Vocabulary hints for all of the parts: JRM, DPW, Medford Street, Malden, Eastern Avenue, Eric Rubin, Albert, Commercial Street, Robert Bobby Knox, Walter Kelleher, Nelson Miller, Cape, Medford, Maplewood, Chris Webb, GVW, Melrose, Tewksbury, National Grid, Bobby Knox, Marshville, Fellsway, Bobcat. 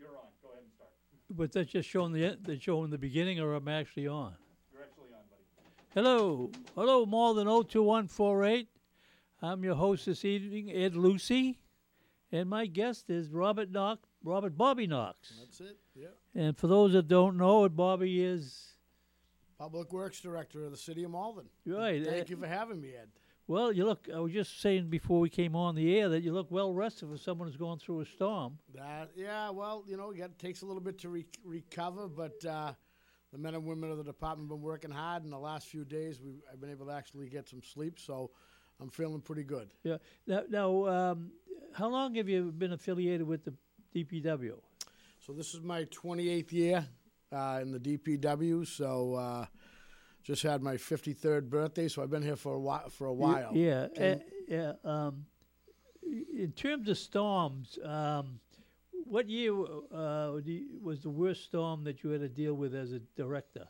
You're on. Go ahead and start. But that's just showing the beginning, or I'm actually on? You're actually on, buddy. Hello, Malden 02148. I'm your host this evening, Ed Lucey, and my guest is Robert Bobby Knox. That's it. Yeah. And for those that don't know, Bobby is Public Works Director of the City of Malden. Right. Thank you for having me, Ed. Well, you look, I was just saying before we came on the air that you look well rested for someone who's going through a storm. It takes a little bit to recover, but the men and women of the department have been working hard. In the last few days, I've been able to actually get some sleep, so I'm feeling pretty good. Yeah. Now, how long have you been affiliated with the DPW? So this is my 28th year in the DPW, so... just had my 53rd birthday, so I've been here for a while. Yeah, yeah. In terms of storms, what year was the worst storm that you had to deal with as a director?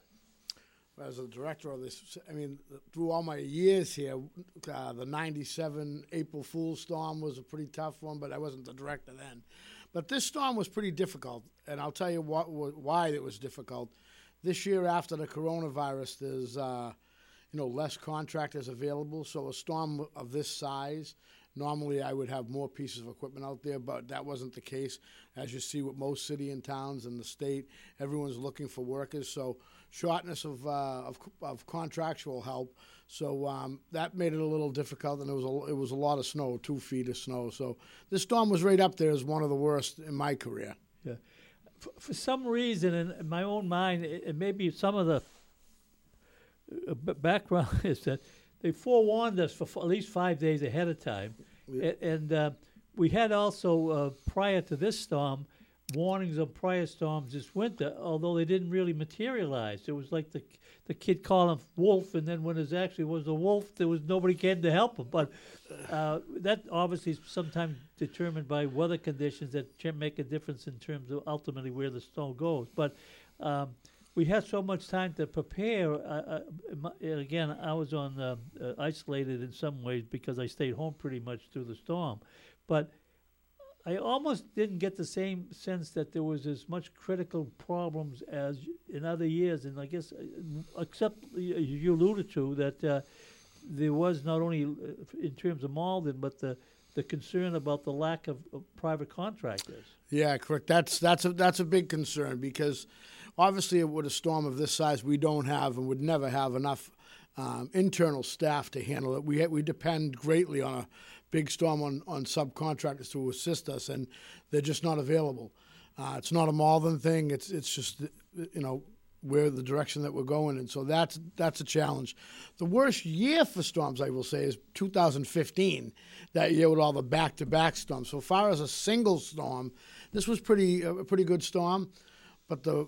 As a director of this, I mean, through all my years here, the 97 April Fool's storm was a pretty tough one, but I wasn't the director then. But this storm was pretty difficult, and I'll tell you why it was difficult. This year, after the coronavirus, there's less contractors available. So a storm of this size, normally I would have more pieces of equipment out there, but that wasn't the case. As you see with most city and towns in the state, everyone's looking for workers. So shortness of contractual help. So that made it a little difficult, and it was a lot of snow, 2 feet of snow. So this storm was right up there as one of the worst in my career. Yeah. For some reason, in my own mind, it maybe some of the background is that they forewarned us for at least 5 days ahead of time. Yeah. And we had also, prior to this storm, warnings of prior storms this winter, although they didn't really materialize. It was like the kid calling wolf, and then when it actually was a wolf, there was nobody came to help him. But that obviously is sometimes determined by weather conditions that can make a difference in terms of ultimately where the storm goes. But we had so much time to prepare. Again, I was on isolated in some ways because I stayed home pretty much through the storm. But I almost didn't get the same sense that there was as much critical problems as in other years, and I guess, except you alluded to, that there was not only in terms of Malden, but the concern about the lack of private contractors. Yeah, correct. That's a big concern, because obviously with a storm of this size, we don't have and would never have enough internal staff to handle it. We depend greatly on a big storm on subcontractors to assist us, and they're just not available. It's not a Malden thing. It's just, where the direction that we're going in. So that's a challenge. The worst year for storms, I will say, is 2015, that year with all the back-to-back storms. So far as a single storm, this was a pretty good storm. But the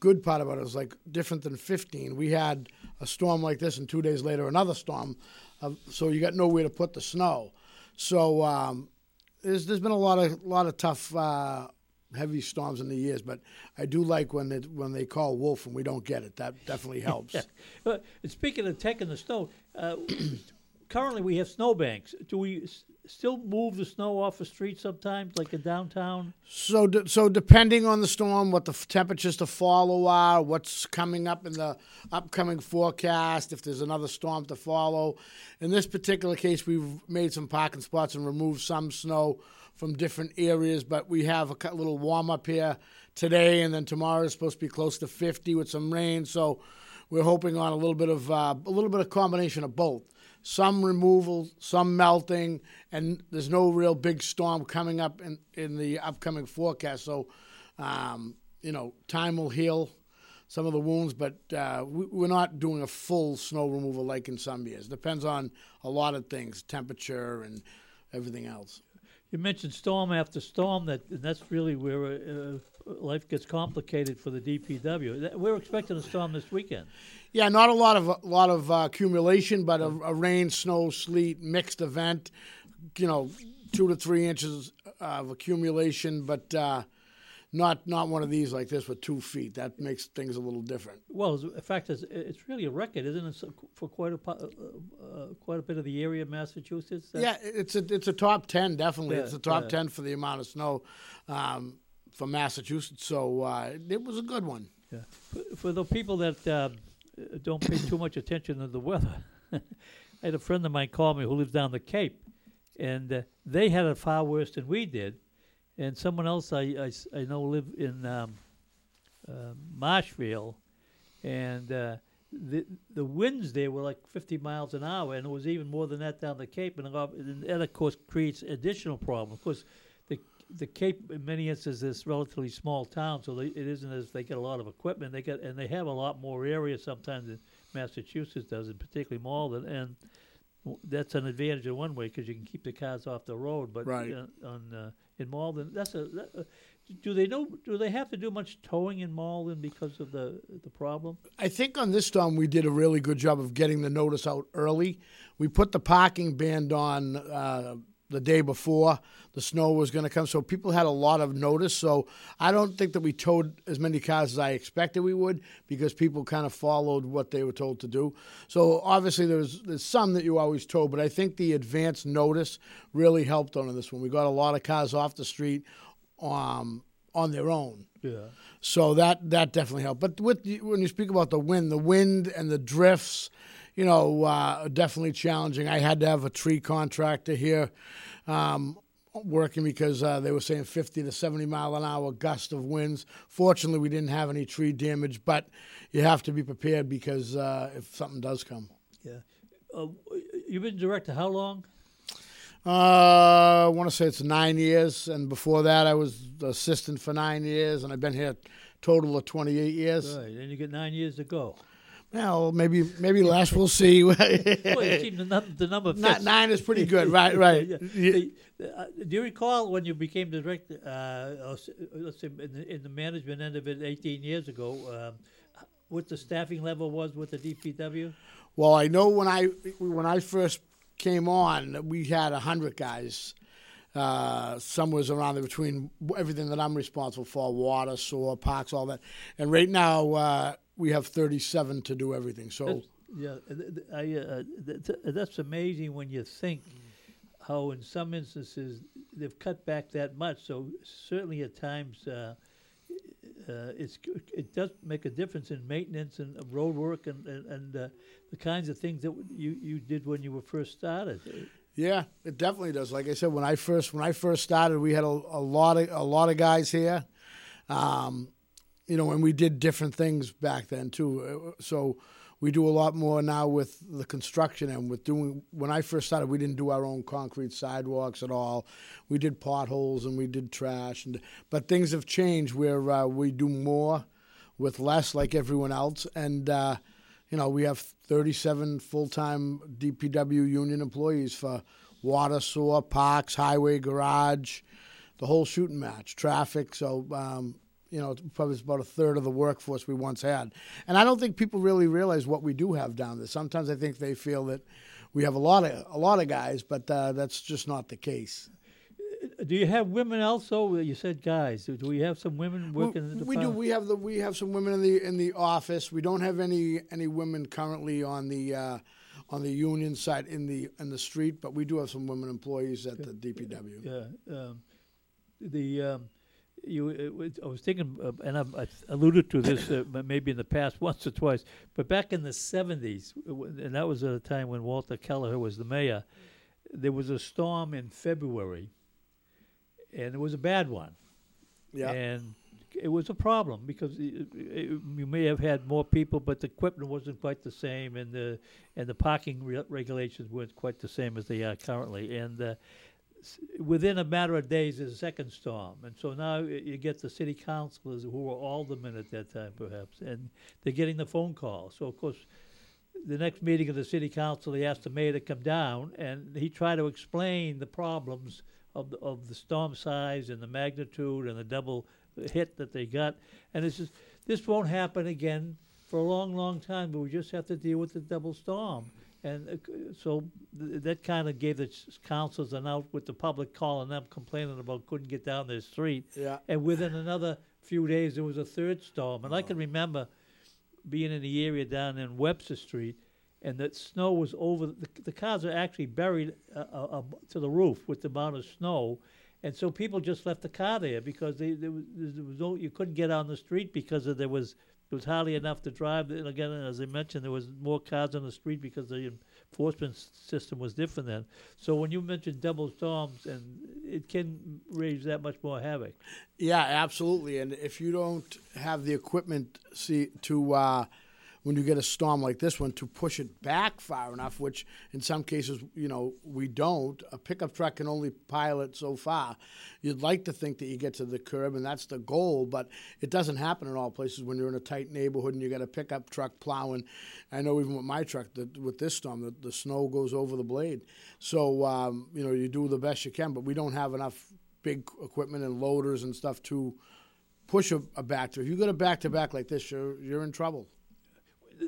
good part about it was, like, different than 15. We had a storm like this, and 2 days later another storm, so you got nowhere to put the snow. So there's been a lot of tough heavy storms in the years, but I do like when they call Wolf and we don't get it. That definitely helps. Yeah. Speaking of tech and the snow, currently we have snowbanks. Do we still move the snow off the street sometimes, like in downtown? So depending on the storm, what the temperatures to follow are, what's coming up in the upcoming forecast, if there's another storm to follow. In this particular case, we've made some parking spots and removed some snow from different areas, but we have a little warm-up here today, and then tomorrow is supposed to be close to 50 with some rain, so we're hoping on a little bit of combination of both. Some removal, some melting, and there's no real big storm coming up in the upcoming forecast. So, time will heal some of the wounds, but we're not doing a full snow removal like in some years. Depends on a lot of things, temperature and everything else. You mentioned storm after storm, and that's really where life gets complicated for the DPW. We're expecting a storm this weekend. Yeah, not a lot of accumulation, but a rain, snow, sleet mixed event. 2 to 3 inches of accumulation, but not one of these like this with 2 feet. That makes things a little different. Well, in fact, it's really a record, isn't it, for quite a bit of the area of Massachusetts? Yeah, it's a top 10 definitely. Yeah, it's a top 10 for the amount of snow. From Massachusetts, so it was a good one. Yeah. For the people that don't pay too much attention to the weather, I had a friend of mine call me who lives down the Cape, and they had it far worse than we did. And someone else I know live in Marshville, and the winds there were like 50 miles an hour, and it was even more than that down the Cape, and that, of course, creates additional problems. Of course, the Cape, in many instances, is a relatively small town, so it isn't as they get a lot of equipment. They have a lot more area sometimes than Massachusetts does, and particularly Malden. And that's an advantage in one way because you can keep the cars off the road. But right. In Malden, do they have to do much towing in Malden because of the problem? I think on this storm we did a really good job of getting the notice out early. We put the parking ban on. The day before the snow was going to come, so people had a lot of notice. So I don't think that we towed as many cars as I expected we would because people kind of followed what they were told to do. So obviously there's some that you always tow, but I think the advance notice really helped on this one. We got a lot of cars off the street on their own. Yeah. So that definitely helped. But when you speak about the wind and the drifts, definitely challenging. I had to have a tree contractor here working because they were saying 50 to 70 mile an hour gust of winds. Fortunately, we didn't have any tree damage, but you have to be prepared because if something does come. Yeah. You've been director how long? I want to say it's 9 years, and before that I was assistant for 9 years, and I've been here a total of 28 years. Right, and you get 9 years to go. Well, maybe less. We'll see. Well, you seem the number fits. 9 is pretty good, right? Yeah. Do you recall when you became the director? Let's say in the management end of it, 18 years ago, what the staffing level was with the DPW? Well, I know when I first came on, we had 100 guys. Somewhere's around there between everything that I'm responsible for: water, sewer, parks, all that. And right now. We have 37 to do everything. So that's amazing when you think how, in some instances, they've cut back that much. So certainly at times, it does make a difference in maintenance and road work and the kinds of things that you did when you were first started. Yeah, it definitely does. Like I said, when I first started, we had a lot of guys here. And we did different things back then, too. So we do a lot more now with the construction and with doing. When I first started, we didn't do our own concrete sidewalks at all. We did potholes and we did trash. But things have changed where we do more with less, like everyone else. And, we have 37 full-time DPW union employees for water, sewer, parks, highway, garage, the whole shooting match, traffic. So, probably about a third of the workforce we once had. And I don't think people really realize what we do have down there. Sometimes I think they feel that we have a lot of guys, but that's just not the case. Do you have women also? You said guys. Do we have some women working in the department? We do. We have some women in the office. We don't have any women currently on the union side in the street, but we do have some women employees at the DPW. Yeah. I was thinking, and I alluded to this maybe in the past once or twice, but back in the 70s, and that was at a time when Walter Kelleher was the mayor, there was a storm in February, and it was a bad one. Yeah. And it was a problem because you may have had more people, but the equipment wasn't quite the same, and the parking regulations weren't quite the same as they are currently. And within a matter of days is a second storm. And so now you get the city councilors who were aldermen at that time, perhaps, and they're getting the phone call. So, of course, the next meeting of the city council, they asked the mayor to come down, and he tried to explain the problems of the storm size and the magnitude and the double hit that they got. And it's just, this won't happen again for a long, long time, but we just have to deal with the double storm. And so that kind of gave the councils an out with the public calling them, complaining about couldn't get down their street. Yeah. And within another few days, there was a third storm. And I can remember being in the area down in Webster Street, and that snow was over. The cars are actually buried to the roof with the amount of snow. And so people just left the car there because there was no, you couldn't get on the street because of there was... It was hardly enough to drive. And again, as I mentioned, there was more cars on the street because the enforcement system was different then. So when you mentioned double storms, and it can raise that much more havoc. Yeah, absolutely. And if you don't have the equipment when you get a storm like this one, to push it back far enough, which in some cases, we don't. A pickup truck can only pile it so far. You'd like to think that you get to the curb, and that's the goal, but it doesn't happen in all places when you're in a tight neighborhood and you got a pickup truck plowing. I know even with my truck, with this storm, the snow goes over the blade. So, you do the best you can, but we don't have enough big equipment and loaders and stuff to push a back-to-back. If you get a back-to-back like this, you're in trouble.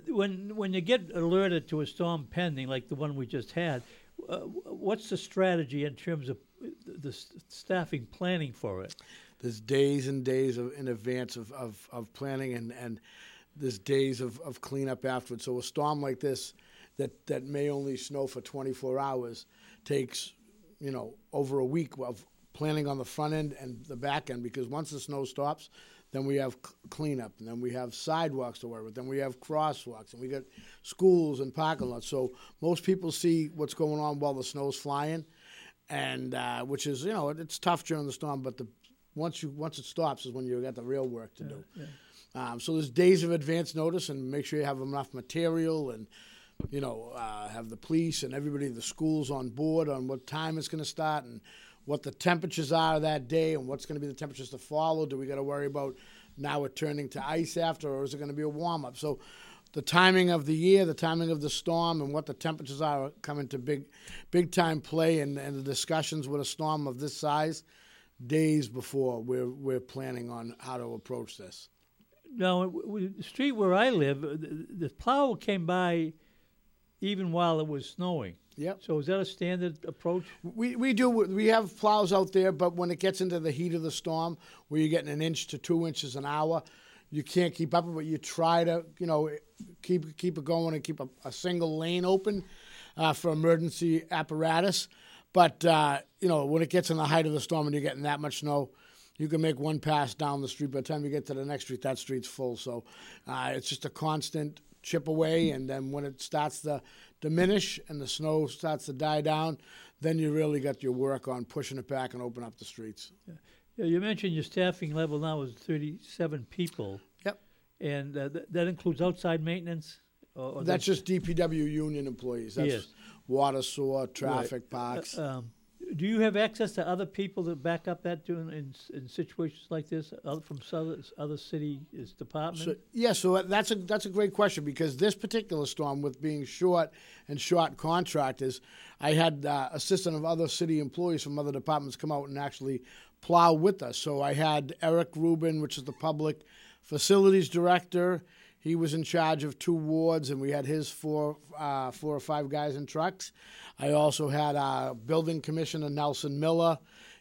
When you get alerted to a storm pending, like the one we just had, what's the strategy in terms of the staffing planning for it? There's days and days in advance of planning, and there's days of cleanup afterwards. So a storm like this that may only snow for 24 hours takes, over a week of planning on the front end and the back end, because once the snow stops, then we have cleanup, and then we have sidewalks to worry with, then we have crosswalks, and we got schools and parking lots. So most people see what's going on while the snow's flying, and which is, it's tough during the storm, but once it stops is when you got the real work to do. Yeah. So there's days of advance notice, and make sure you have enough material, and have the police and everybody, the schools on board on what time it's going to start, and what the temperatures are that day and what's going to be the temperatures to follow. Do we got to worry about now it turning to ice after, or is it going to be a warm-up? So the timing of the year, the timing of the storm, and what the temperatures are come into big-time play, and the discussions with a storm of this size days before we're planning on how to approach this. Now, the street where I live, the plow came by even while it was snowing. Yep. So is that a standard approach? We do. We have plows out there, but when it gets into the heat of the storm, where you're getting 1 inch to 2 inches an hour, you can't keep up with it. You try to, keep it going and keep a single lane open for emergency apparatus. But, when it gets in the height of the storm and you're getting that much snow, you can make one pass down the street. By the time you get to the next street, that street's full. So it's just a constant chip away, and then when it starts to diminish and the snow starts to die down, then you really got your work on pushing it back and open up the streets. Yeah. You mentioned your staffing level now is 37 people. Yep. And that includes outside maintenance? Or that's just DPW union employees. That's yes. Water, sewer, traffic, right. Parks. Do you have access to other people that back up that doing in situations like this from other city departments? So that's a great question, because this particular storm, with being short and short contractors, I had assistance of other city employees from other departments come out and actually plow with us. So I had Eric Rubin, which is the public facilities director. He was in charge of 2 wards, and we had his four or five guys in trucks. I also had building commissioner Nelson Miller.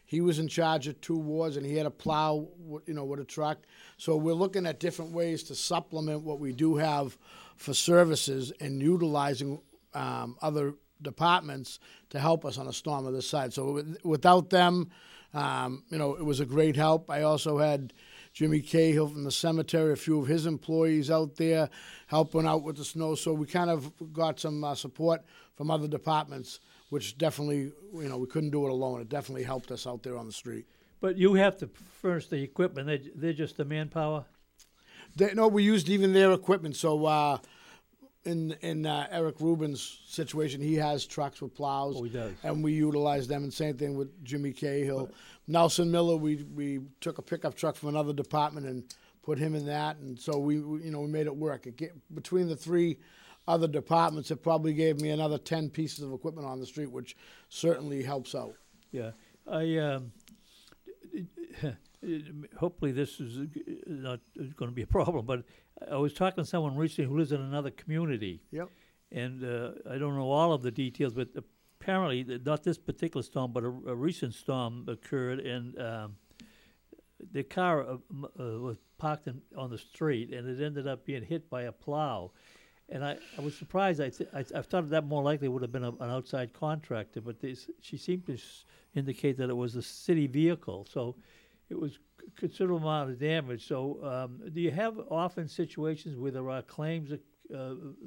He was in charge of two wards, and he had a plow, you know, with a truck. So we're looking at different ways to supplement what we do have for services and utilizing other departments to help us on a storm of this side. So without them, you know, it was a great help. I also had Jimmy Cahill from the cemetery, a few of his employees out there helping out with the snow. So we kind of got some support from other departments, which definitely, you know, we couldn't do it alone. It definitely helped us out there on the street. But you have to furnish the equipment. They're just the manpower? No, we used even their equipment. So in Eric Rubin's situation, he has trucks with plows. Oh, he does. And we utilize them. And same thing with Jimmy Cahill. Right. Nelson Miller, we took a pickup truck from another department and put him in that. And so we you know, we made it work. Between the three other departments, it probably gave me another 10 pieces of equipment on the street, which certainly helps out. Yeah. Hopefully this is not going to be a problem, but I was talking to someone recently who lives in another community. Yep. And I don't know all of the details, but apparently not this particular storm, but a recent storm occurred, and the car was parked on the street, and it ended up being hit by a plow. And I was surprised. I thought that more likely would have been an outside contractor, but she seemed to indicate that it was a city vehicle. So it was a considerable amount of damage. So do you have often situations where there are claims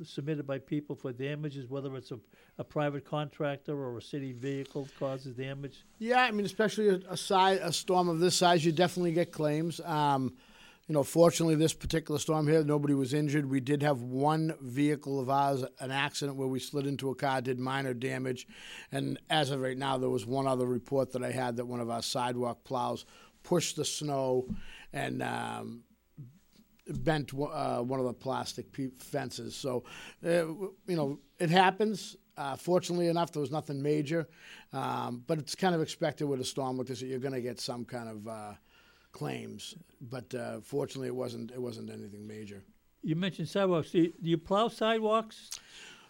submitted by people for damages, whether it's a private contractor or a city vehicle causes damage? Yeah, I mean, especially a storm of this size, you definitely get claims. You know, fortunately, this particular storm here, nobody was injured. We did have one vehicle of ours, an accident where we slid into a car, did minor damage. And as of right now, there was one other report that I had that one of our sidewalk plows pushed the snow and bent one of the plastic fences. So, you know, it happens. Fortunately enough, there was nothing major. But it's kind of expected with a storm like this that you're going to get some kind of claims, but fortunately it wasn't anything major. You mentioned sidewalks. Do you plow sidewalks?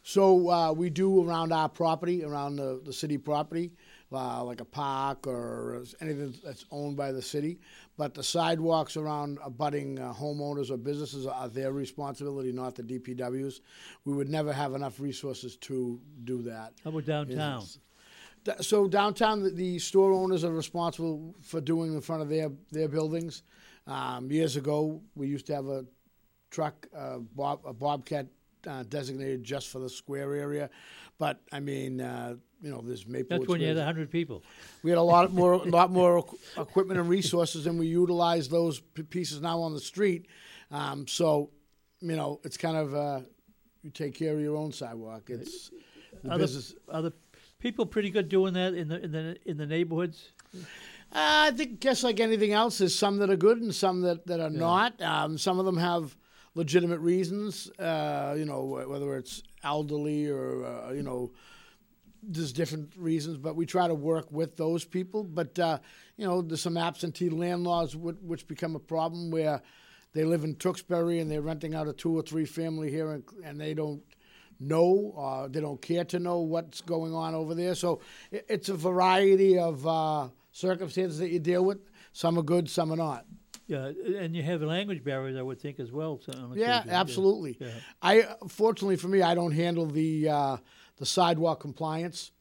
So we do around our property, around the city property, like a park or anything that's owned by the city. But the sidewalks around abutting homeowners or businesses are their responsibility, not the DPW's. We would never have enough resources to do that. How about downtown? So downtown, the store owners are responsible for doing in front of their buildings. Years ago, we used to have a truck, a Bobcat designated just for the square area. But, I mean, you know, there's Maplewood. That's when you had 100 people. We had a lot more equipment and resources, and we utilize those pieces now on the street. So, you know, it's kind of you take care of your own sidewalk. It's the business. People pretty good doing that in the neighborhoods? I think just like anything else, there's some that are good and some that are not. Some of them have legitimate reasons, you know, whether it's elderly or, you know, there's different reasons. But we try to work with those people. But, you know, there's some absentee landlords which become a problem where they live in Tewksbury and they're renting out a two- or three-family here and they don't know, they don't care to know what's going on over there. So it's a variety of circumstances that you deal with. Some are good, some are not. Yeah, and you have language barriers, I would think, as well. Yeah, absolutely. Yeah. Fortunately for me, I don't handle the sidewalk compliance.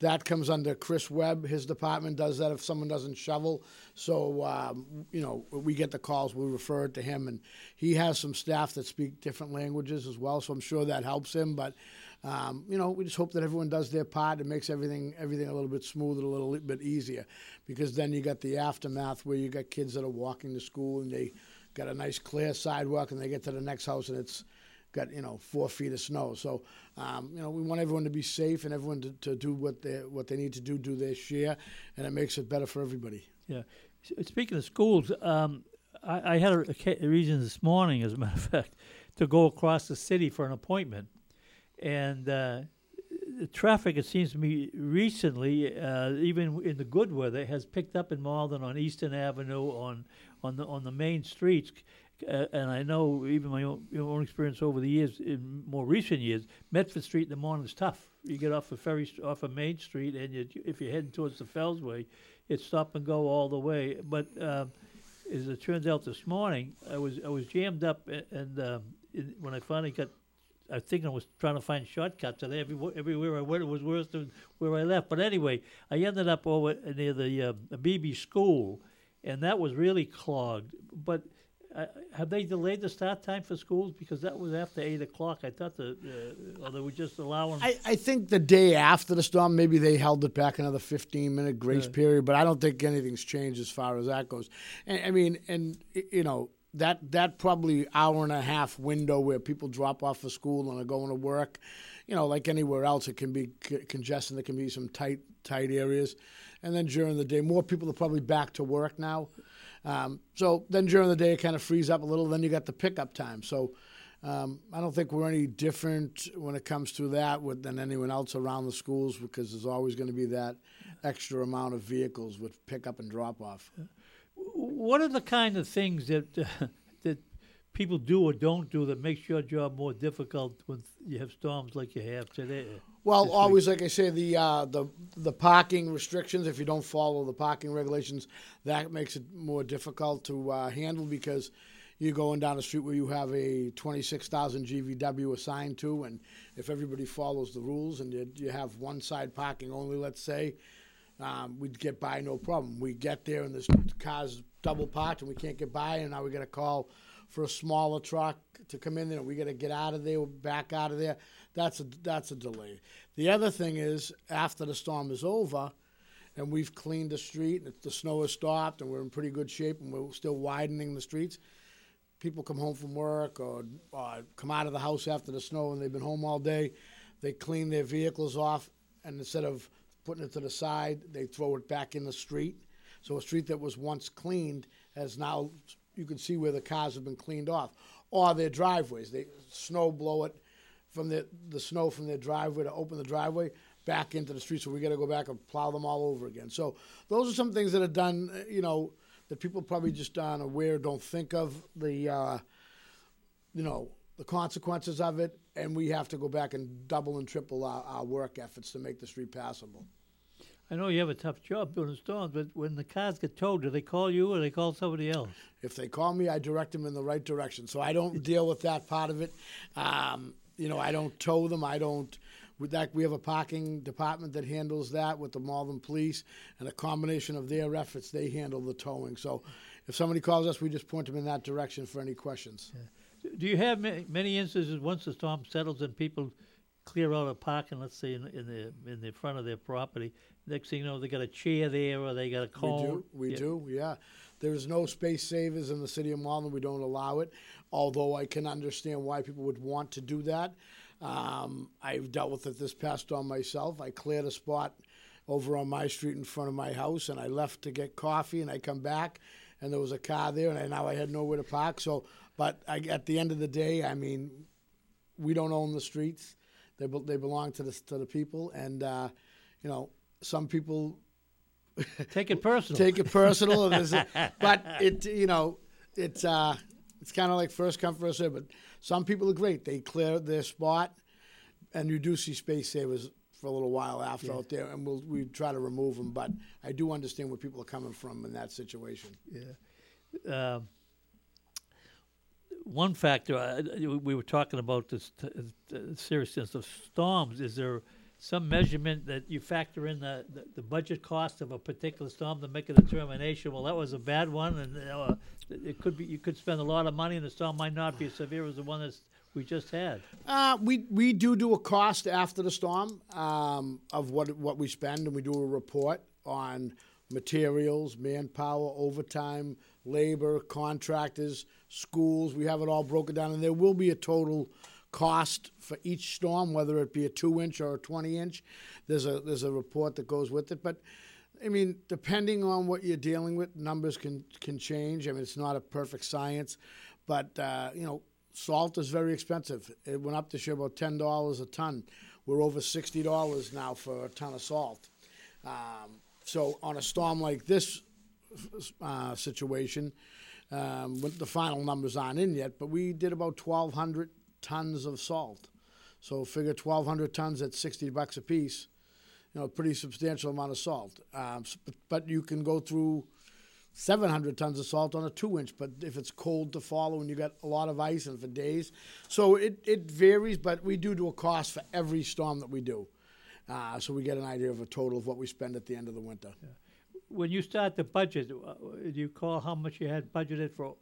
That comes under Chris Webb. His department does that if someone doesn't shovel. So, you know, we get the calls. We refer it to him. And he has some staff that speak different languages as well, so I'm sure that helps him. But, you know, we just hope that everyone does their part. It makes everything a little bit smoother, a little bit easier, because then you got the aftermath where you got kids that are walking to school and they got a nice clear sidewalk and they get to the next house and it's got, you know, 4 feet of snow. So, you know, we want everyone to be safe and everyone to do what they need to do their share, and it makes it better for everybody. Yeah. Speaking of schools, I had a reason this morning, as a matter of fact, to go across the city for an appointment. And the traffic, it seems to me, recently, even in the good weather, has picked up in Malden on Eastern Avenue, on the main streets. And I know even my own experience over the years, in more recent years, Medford Street in the morning is tough. You get off of Main Street, and if you're heading towards the Fellsway, it's stop and go all the way. But as it turns out this morning, I was jammed up, and when I finally got, I think I was trying to find shortcuts, and everywhere I went it was worse than where I left. But anyway, I ended up over near the BB school, and that was really clogged. But have they delayed the start time for schools? Because that was after 8 o'clock. I thought or they were just allowing... I think the day after the storm, maybe they held it back another 15-minute grace period, but I don't think anything's changed as far as that goes. And, I mean, and you know, that probably hour-and-a-half window where people drop off for school and are going to work, you know, like anywhere else, it can be congestion. There can be some tight areas. And then during the day, more people are probably back to work now. So then during the day, it kind of frees up a little. Then you got the pickup time. So I don't think we're any different when it comes to that than anyone else around the schools, because there's always going to be that extra amount of vehicles with pickup and drop-off. What are the kind of things that people do or don't do that makes your job more difficult when you have storms like you have today? Well, always, like I say, the parking restrictions, if you don't follow the parking regulations, that makes it more difficult to handle, because you're going down a street where you have a 26,000 GVW assigned to, and if everybody follows the rules and you have one side parking only, let's say, we'd get by no problem. We get there and this car's double parked and we can't get by, and now we got to call for a smaller truck to come in there, and we got to get out of there, back out of there. That's a delay. The other thing is, after the storm is over and we've cleaned the street and the snow has stopped and we're in pretty good shape and we're still widening the streets, people come home from work or come out of the house after the snow and they've been home all day. They clean their vehicles off, and instead of putting it to the side, they throw it back in the street. So a street that was once cleaned has now, you can see where the cars have been cleaned off. Or their driveways, they snow blow it from the snow from their driveway to open the driveway back into the street, so we got to go back and plow them all over again. So those are some things that are done, you know, that people probably just aren't aware, don't think of the consequences of it, and we have to go back and double and triple our work efforts to make the street passable. I know you have a tough job during the storms, but when the cars get towed, do they call you or do they call somebody else? If they call me, I direct them in the right direction, so I don't deal with that part of it. You know, I don't tow them. I don't. With that, we have a parking department that handles that with the Malden Police, and a combination of their efforts, they handle the towing. So if somebody calls us, we just point them in that direction for any questions. Yeah. Do you have many instances once the storm settles and people clear out a parking, let's say, in the front of their property? Next thing you know, they got a chair there or they got a cone. We do, yeah. There is no space savers in the city of Malden. We don't allow it, although I can understand why people would want to do that. I've dealt with it this past storm myself. I cleared a spot over on my street in front of my house, and I left to get coffee, and I come back, and there was a car there, and now I had nowhere to park. So, at the end of the day, I mean, we don't own the streets. They belong to the people, and, you know, some people... Take it personal. But it's kind of like first come, first serve. But some people are great. They clear their spot, and you do see space savers for a little while after out there, and we try to remove them. But I do understand where people are coming from in that situation. Yeah. One factor we were talking about this seriousness of storms is there. Some measurement that you factor in the budget cost of a particular storm to make a determination. Well, that was a bad one, and it could be you could spend a lot of money, and the storm might not be as severe as the one that we just had. We do a cost after the storm of what we spend, and we do a report on materials, manpower, overtime, labor, contractors, schools. We have it all broken down, and there will be a total cost for each storm, whether it be a 2-inch or a 20-inch. There's a report that goes with it. But, I mean, depending on what you're dealing with, numbers can change. I mean, it's not a perfect science. But, you know, salt is very expensive. It went up this year about $10 a ton. We're over $60 now for a ton of salt. So on a storm like this situation, the final numbers aren't in yet, but we did about 1,200 tons of salt. So figure 1,200 tons at $60 a piece you know, a pretty substantial amount of salt. But you can go through 700 tons of salt on a 2-inch, but if it's cold to follow and you got a lot of ice and for days. So it varies, but we do a cost for every storm that we do. So we get an idea of a total of what we spend at the end of the winter. Yeah. When you start the budget, do you call how much you had budgeted for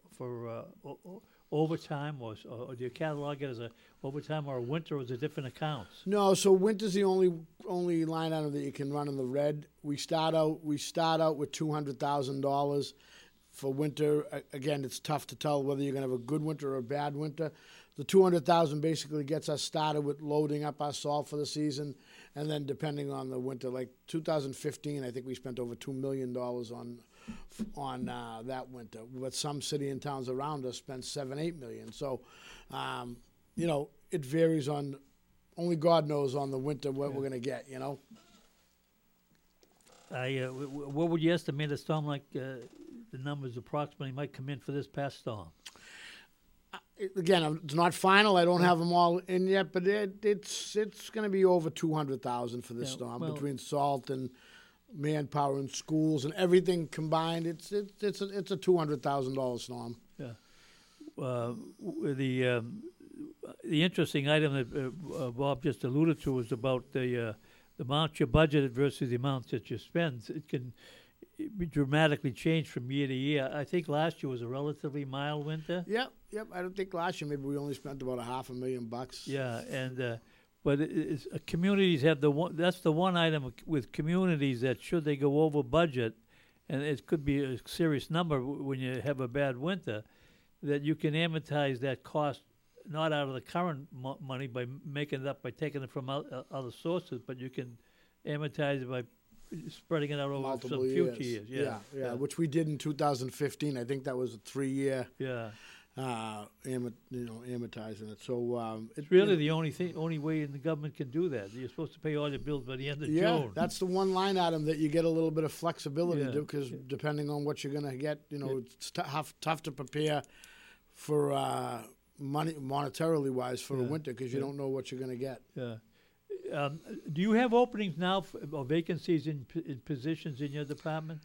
overtime, or do you catalog it as a overtime or a winter, or is it different accounts? No, so winter's the only line item that you can run in the red. We start out with $200,000 for winter. Again, it's tough to tell whether you're going to have a good winter or a bad winter. The $200,000 basically gets us started with loading up our salt for the season, and then depending on the winter, like 2015, I think we spent over $2 million on that winter. But some city and towns around us spent $7-8 million. So, you know, it varies on, only God knows on the winter what we're going to get, you know. What would you estimate a storm like the numbers approximately might come in for this past storm? Again, it's not final. I don't have them all in yet, but it's going to be over 200,000 for this storm, between salt and manpower and schools and everything combined. It's a $200,000 storm. Yeah. The interesting item that Bob just alluded to was about the amount you budgeted versus the amount that you spend. It can dramatically change from year to year. I think last year was a relatively mild winter. Yep. I don't think last year, maybe we only spent about $500,000. Yeah, and but communities have that's the one item with communities that should they go over budget, and it could be a serious number when you have a bad winter, that you can amortize that cost not out of the current money by making it up by taking it from other sources, but you can amortize it by spreading it out over multiple some future years. Yeah, which we did in 2015. I think that was a 3-year. Yeah. Amortizing it. So it's really the only way in the government can do that. You're supposed to pay all your bills by the end of June. Yeah, that's the one line item that you get a little bit of flexibility to, because depending on what you're going to get, you know, it's tough to prepare for money monetarily wise for a winter, because you don't know what you're going to get. Yeah. Do you have openings now or vacancies in positions in your department?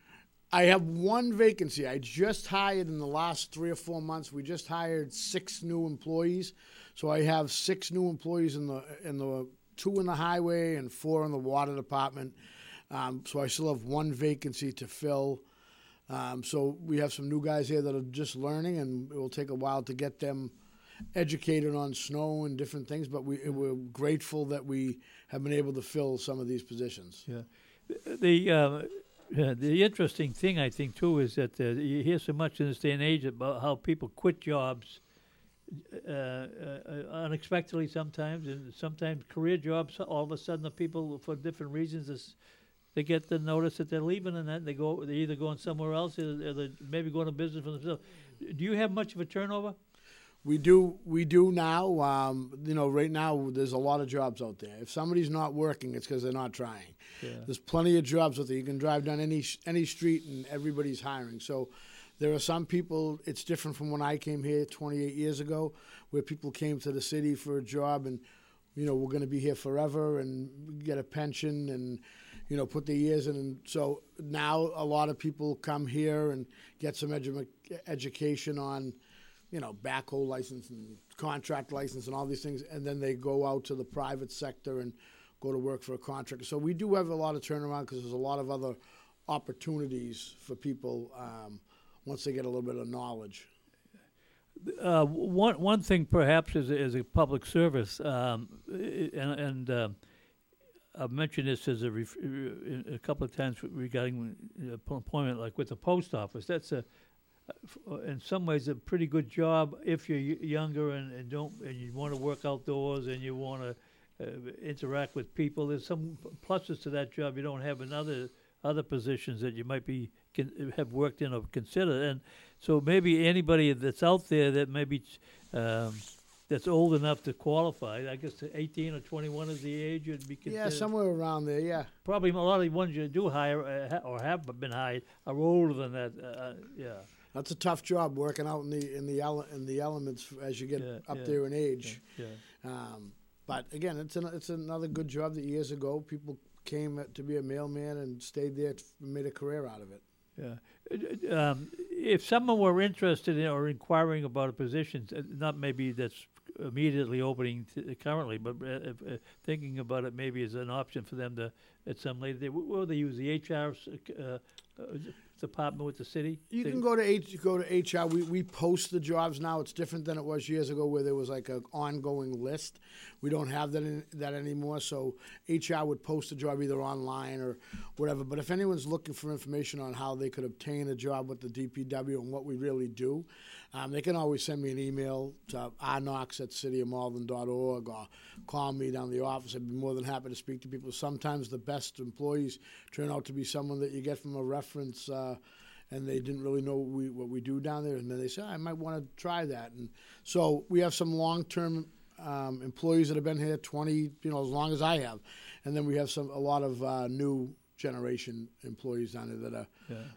I have one vacancy. I just hired in the last 3 or 4 months. We just hired 6 new employees, so I have 6 new employees in the 2 in the highway and 4 in the water department. So I still have one vacancy to fill. So we have some new guys here that are just learning, and it will take a while to get them educated on snow and different things, but we're grateful that we have been able to fill some of these positions. Yeah, the interesting thing, I think, too, is that you hear so much in this day and age about how people quit jobs unexpectedly sometimes, and sometimes career jobs. All of a sudden, the people, for different reasons, they get the notice that they're leaving, and then they're either going somewhere else or they're maybe going to business for themselves. Do you have much of a turnover? We do now. You know, right now there's a lot of jobs out there. If somebody's not working, it's because they're not trying. Yeah. There's plenty of jobs out there. You can drive down any street and everybody's hiring. So there are some people, it's different from when I came here 28 years ago, where people came to the city for a job and, you know, we're going to be here forever and get a pension and, you know, put their years in. And so now a lot of people come here and get some education on, you know, backhoe license and contract license and all these things, and then they go out to the private sector and go to work for a contractor. So we do have a lot of turnaround, because there's a lot of other opportunities for people once they get a little bit of knowledge. One thing perhaps is a public service, and I've mentioned this as a couple of times regarding employment, like with the post office. That's in some ways a pretty good job if you're younger and you want to work outdoors and you want to interact with people. There's some pluses to that job you don't have in other positions that you might have worked in or considered. And so maybe anybody that's out there that maybe that's old enough to qualify, I guess 18 or 21 is the age you'd be considered. Yeah, somewhere around there, yeah. Probably a lot of the ones you do hire or have been hired are older than that, yeah. That's a tough job, working out in the elements as you get up there in age. Yeah. But again, it's another good job that years ago people came to be a mailman and stayed there, made a career out of it. Yeah. If someone were interested in or inquiring about a position, not maybe that's immediately opening currently, but thinking about it maybe as an option for them to, at some later date, will they use the HR department with the city? You can go to HR. We post the jobs now. It's different than it was years ago, where there was like an ongoing list. We don't have that anymore. So HR would post a job either online or whatever. But if anyone's looking for information on how they could obtain a job with the DPW and what we really do, they can always send me an email to rknox@cityofmalden.org or call me down the office. I'd be more than happy to speak to people. Sometimes the best employees turn out to be someone that you get from a reference, and they didn't really know what we do down there, and then they said, I might want to try that. And so we have some long-term employees that have been here 20, as long as I have, and then we have a lot of new generation employees down there that are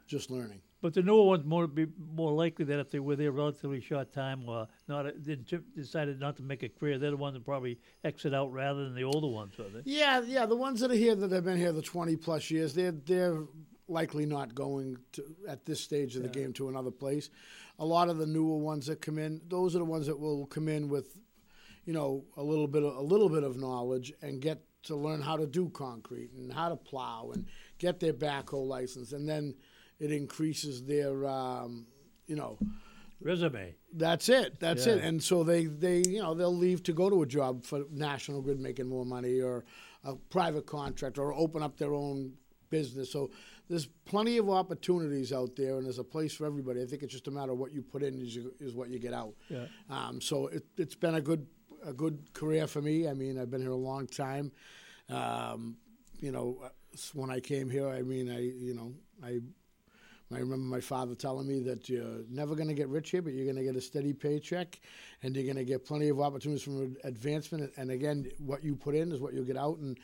just learning. But the newer ones more likely that if they were there a relatively short time or decided not to make a career, they're the ones that probably exit out rather than the older ones, are they? Yeah. The ones that are here that have been here the 20-plus years, they're likely not going to, at this stage of the game, to another place. A lot of the newer ones that come in, those are the ones that will come in with, a little bit of knowledge and get to learn how to do concrete and how to plow and get their backhoe license, and then it increases their, resume. That's it. And so they they'll leave to go to a job for National Grid making more money, or a private contractor, or open up their own business. So there's plenty of opportunities out there, and there's a place for everybody. I think it's just a matter of what you put in is what you get out. Yeah. So it's been a good career for me. I mean, I've been here a long time. When I came here, I remember my father telling me that you're never going to get rich here, but you're going to get a steady paycheck, and you're going to get plenty of opportunities for advancement. And again, what you put in is what you'll get out. And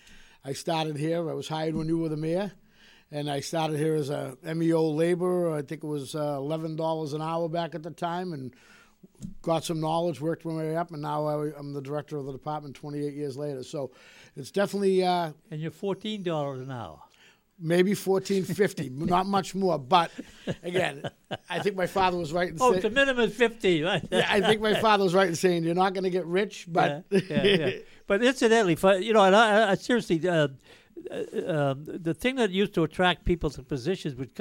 I started here. I was hired when you were the mayor, and I started here as a MEO laborer. I think it was $11 an hour back at the time, and got some knowledge, worked my way up, and now I'm the director of the department 28 years later. So it's definitely... and you're $14 an hour. Maybe $14.50, not much more. But again, I think my father was right in saying, the minimum is $15, right? Yeah, I think my father was right in saying you're not going to get rich. But but incidentally, and I seriously, the thing that used to attract people to positions with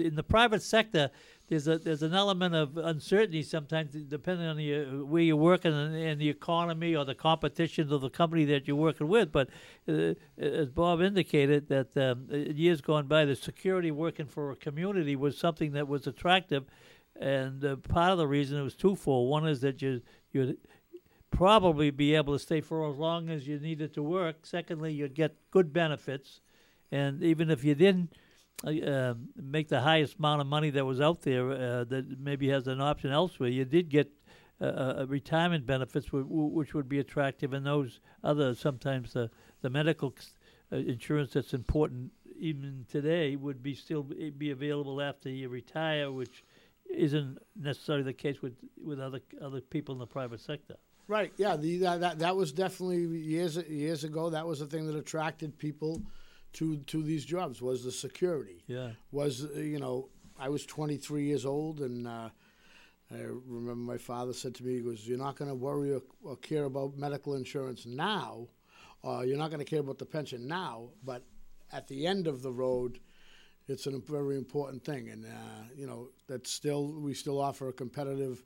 in the private sector, there's an element of uncertainty sometimes, depending on where you're working and the economy or the competition of the company that you're working with. But as Bob indicated, that years gone by, the security working for a community was something that was attractive, and part of the reason it was twofold. One is that you probably be able to stay for as long as you needed to work. Secondly, you'd get good benefits, and even if you didn't make the highest amount of money that was out there, that maybe has an option elsewhere, you did get retirement benefits, which would be attractive, and those other, sometimes the medical insurance that's important even today would be still be available after you retire, which isn't necessarily the case with other people in the private sector. Right, yeah, that was definitely years ago. That was the thing that attracted people to these jobs, was the security. Yeah. I was 23 years old, and I remember my father said to me, he goes, you're not going to worry or care about medical insurance now, or you're not going to care about the pension now, but at the end of the road, it's a very important thing. And, that's we still offer a competitive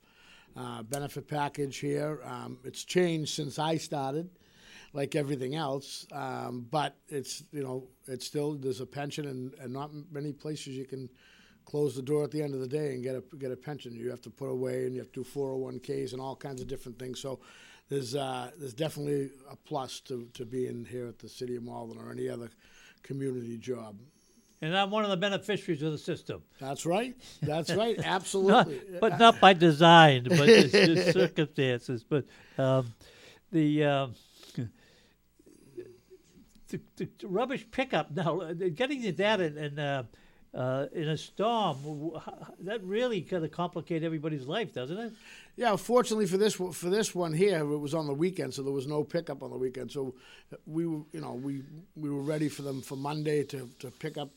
benefit package here. It's changed since I started, like everything else. But it's still, there's a pension, and not many places you can close the door at the end of the day and get a pension. You have to put away, and you have to do 401ks and all kinds of different things. So there's definitely a plus to being here at the City of Malden or any other community job. And I'm one of the beneficiaries of the system. That's right. Absolutely. Not by design, but it's just circumstances. But the rubbish pickup now, getting to that, and in a storm. That really kind of complicates everybody's life, doesn't it? Yeah, fortunately for this one here, it was on the weekend, so there was no pickup on the weekend. So we were, you know, we were ready for them for Monday to pick up,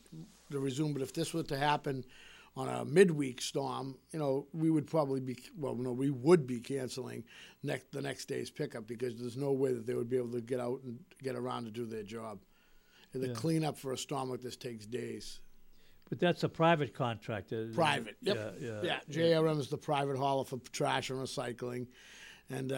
to resume. But if this was to happen on a midweek storm, you know, we would probably be, well, no, we would be canceling the next day's pickup, because there's no way that they would be able to get out and get around to do their job. And the cleanup for a storm like this takes days. But that's a private contractor. Private, yep. Yeah. JRM is the private hauler for trash and recycling. And,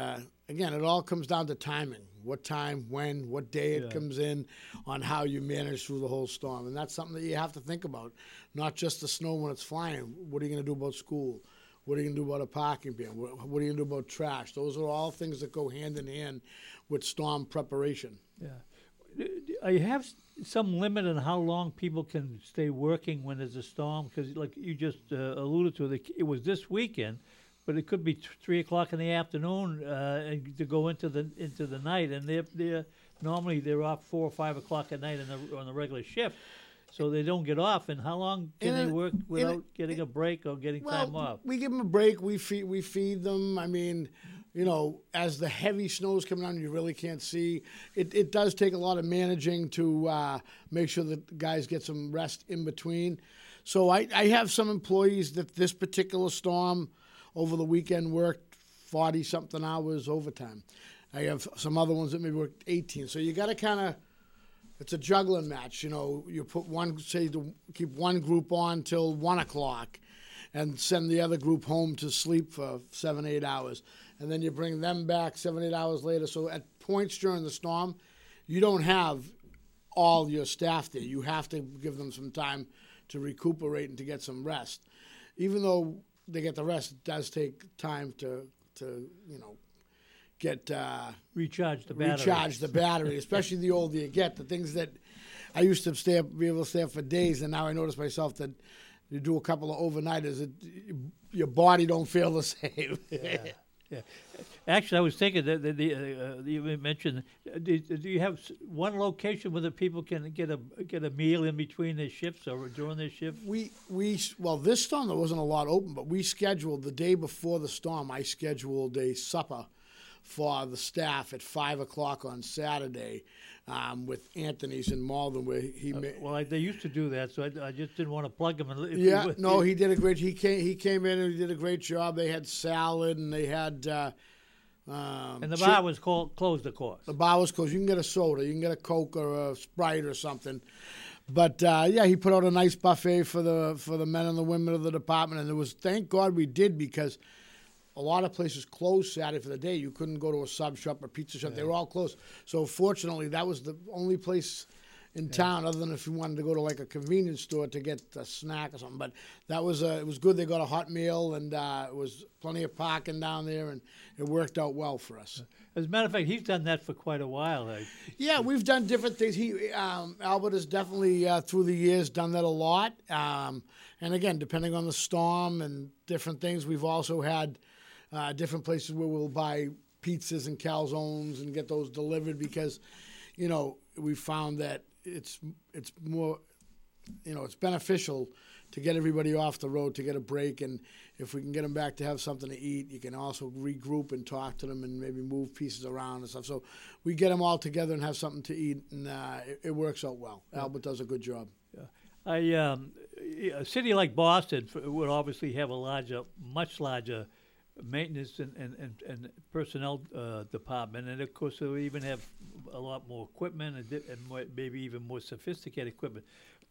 again, it all comes down to timing. What time, when, what day it comes in, on how you manage through the whole storm. And that's something that you have to think about, not just the snow when it's flying. What are you going to do about school? What are you going to do about a parking ban? What are you going to do about trash? Those are all things that go hand in hand with storm preparation. Yeah. I have some limit on how long people can stay working when there's a storm, because like you just alluded to, it was this weekend, but it could be 3 o'clock in the afternoon and to go into the night, and they're normally off 4 or 5 o'clock at night on the regular shift, so they don't get off. And how long can they work without getting a break or getting time off? We give them a break. We feed them. I mean, you know, as the heavy snow is coming on, you really can't see. It does take a lot of managing to make sure that the guys get some rest in between. So I have some employees that this particular storm over the weekend worked 40-something hours overtime. I have some other ones that maybe worked 18. So you got to kind of, it's a juggling match. You know, you put one, say, to keep one group on till 1 o'clock and send the other group home to sleep for 7-8 hours. And then you bring them back 7-8 hours later. So at points during the storm, you don't have all your staff there. You have to give them some time to recuperate and to get some rest. Even though they get the rest, it does take time to you know, get recharge the battery, especially the older you get. The things that I used to be able to stay up for days, and now I notice myself that you do a couple of overnighters, your body don't feel the same. Yeah. Yeah, actually, I was thinking that you mentioned. Do you have one location where the people can get a meal in between their shifts or during their shifts? Well, this storm there wasn't a lot open, but we scheduled the day before the storm. I scheduled a supper for the staff at 5 o'clock on Saturday with Anthony's in Malden, where he they used to do that, so I just didn't want to plug him. He did a great. He came in and he did a great job. They had salad and they had. And the bar was closed, of course. The bar was closed. You can get a soda, you can get a Coke or a Sprite or something. But he put out a nice buffet for the men and the women of the department, and it was, thank God we did, because a lot of places closed Saturday for the day. You couldn't go to a sub shop or pizza shop. Yeah. They were all closed. So fortunately, that was the only place in town, other than if you wanted to go to like a convenience store to get a snack or something. But that was it was good. They got a hot meal, and it was plenty of parking down there, and it worked out well for us. As a matter of fact, he's done that for quite a while. Yeah, we've done different things. He Albert has definitely through the years done that a lot. And again, depending on the storm and different things, we've also had different places where we'll buy pizzas and calzones and get those delivered, because, you know, we found that it's more, you know, it's beneficial to get everybody off the road, to get a break, and if we can get them back to have something to eat, you can also regroup and talk to them and maybe move pieces around and stuff. So we get them all together and have something to eat, and it works out well. Yeah. Albert does a good job. Yeah. A city like Boston would obviously have a much larger maintenance and personnel department, and of course they even have a lot more equipment and maybe even more sophisticated equipment.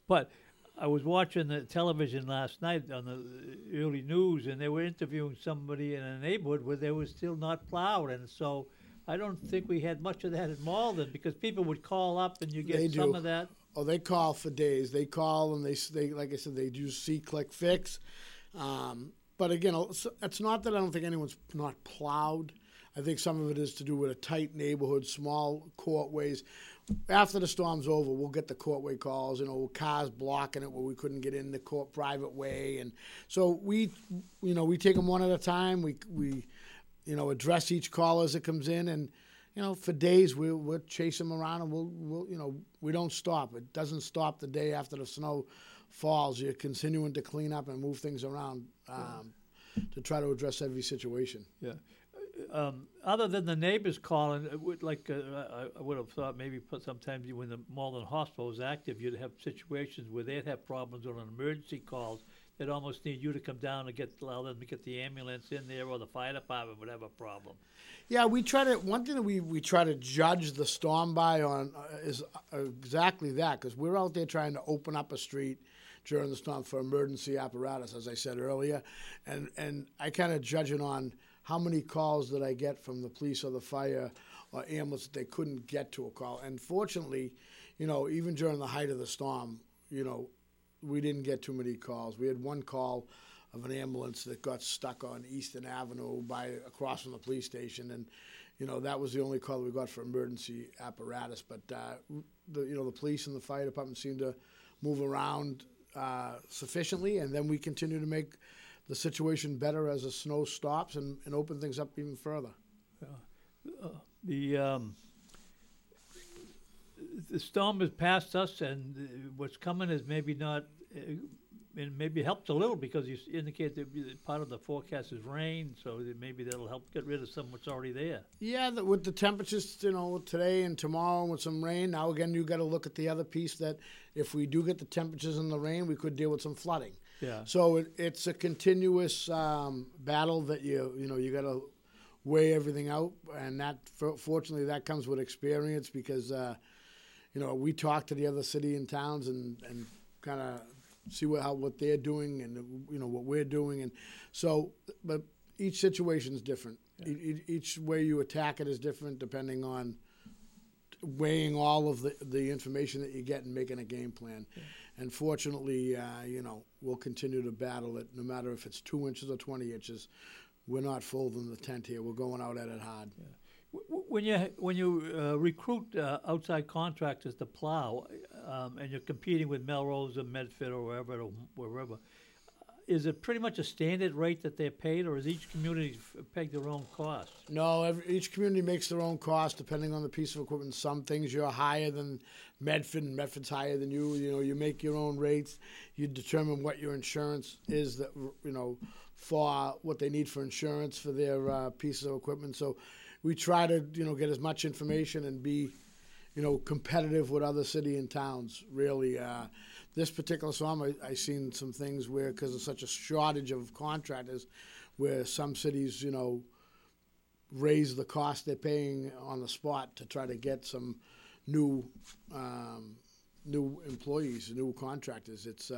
But I was watching the television last night on the early news, and they were interviewing somebody in a neighborhood where they were still not plowed, and so I don't think we had much of that in Malden, because people would call up and you get some of that. Oh, they call for days. They call and they like I said, they do see, click, fix. But again, it's not that I don't think anyone's not plowed. I think some of it is to do with a tight neighborhood, small courtways. After the storm's over, we'll get the courtway calls, you know, cars blocking it where we couldn't get in the court private way. And so we, you know, we take them one at a time. We you know, address each call as it comes in. And, you know, for days we'll chase them around, and we'll you know, we don't stop. It doesn't stop the day after the snow falls, you're continuing to clean up and move things around to try to address every situation. Yeah. Other than the neighbors calling, I would have thought maybe sometimes when the Malden Hospital was active, you'd have situations where they'd have problems on an emergency calls. They'd almost need you to come down and allow them to get the ambulance in there, or the fire department would have a problem. Yeah, we try to. One thing that we try to judge the storm by on is exactly that, because we're out there trying to open up a street during the storm for emergency apparatus, as I said earlier, and I kind of judge it on how many calls did I get from the police or the fire or ambulance that they couldn't get to a call. And fortunately, you know, even during the height of the storm, you know, we didn't get too many calls. We had one call of an ambulance that got stuck on Eastern Avenue across from the police station, and, you know, that was the only call we got for emergency apparatus. But, the police and the fire department seemed to move around sufficiently, and then we continue to make the situation better as the snow stops and open things up even further. The storm has passed us, and what's coming is maybe not, and maybe helps a little, because you indicate that part of the forecast is rain, so that maybe that'll help get rid of some of what's already there. Yeah, with the temperatures, you know, today and tomorrow, and with some rain, now again, you got to look at the other piece that if we do get the temperatures and the rain, we could deal with some flooding. Yeah. So it's a continuous battle that you got to weigh everything out, and that fortunately that comes with experience, because we talk to the other city and towns and kind of see what they're doing and what we're doing, and so but each situation is different. Yeah. Each way you attack it is different, depending on weighing all of the information that you get and making a game plan. Yeah. And fortunately, we'll continue to battle it, no matter if it's 2 inches or 20 inches. We're not folding the tent here. We're going out at it hard. Yeah. When you recruit outside contractors to plow, and you're competing with Melrose or Medford or wherever, is it pretty much a standard rate that they're paid, or is each community peg their own cost? No, each community makes their own cost depending on the piece of equipment. Some things you're higher than Medford, and Medford's higher than you. You know, you make your own rates. You determine what your insurance is that, for what they need for insurance for their pieces of equipment. So we try to, get as much information and be, competitive with other city and towns, really. This particular storm, I seen some things where, because of such a shortage of contractors, where some cities, raise the cost they're paying on the spot to try to get some new employees, new contractors. It's,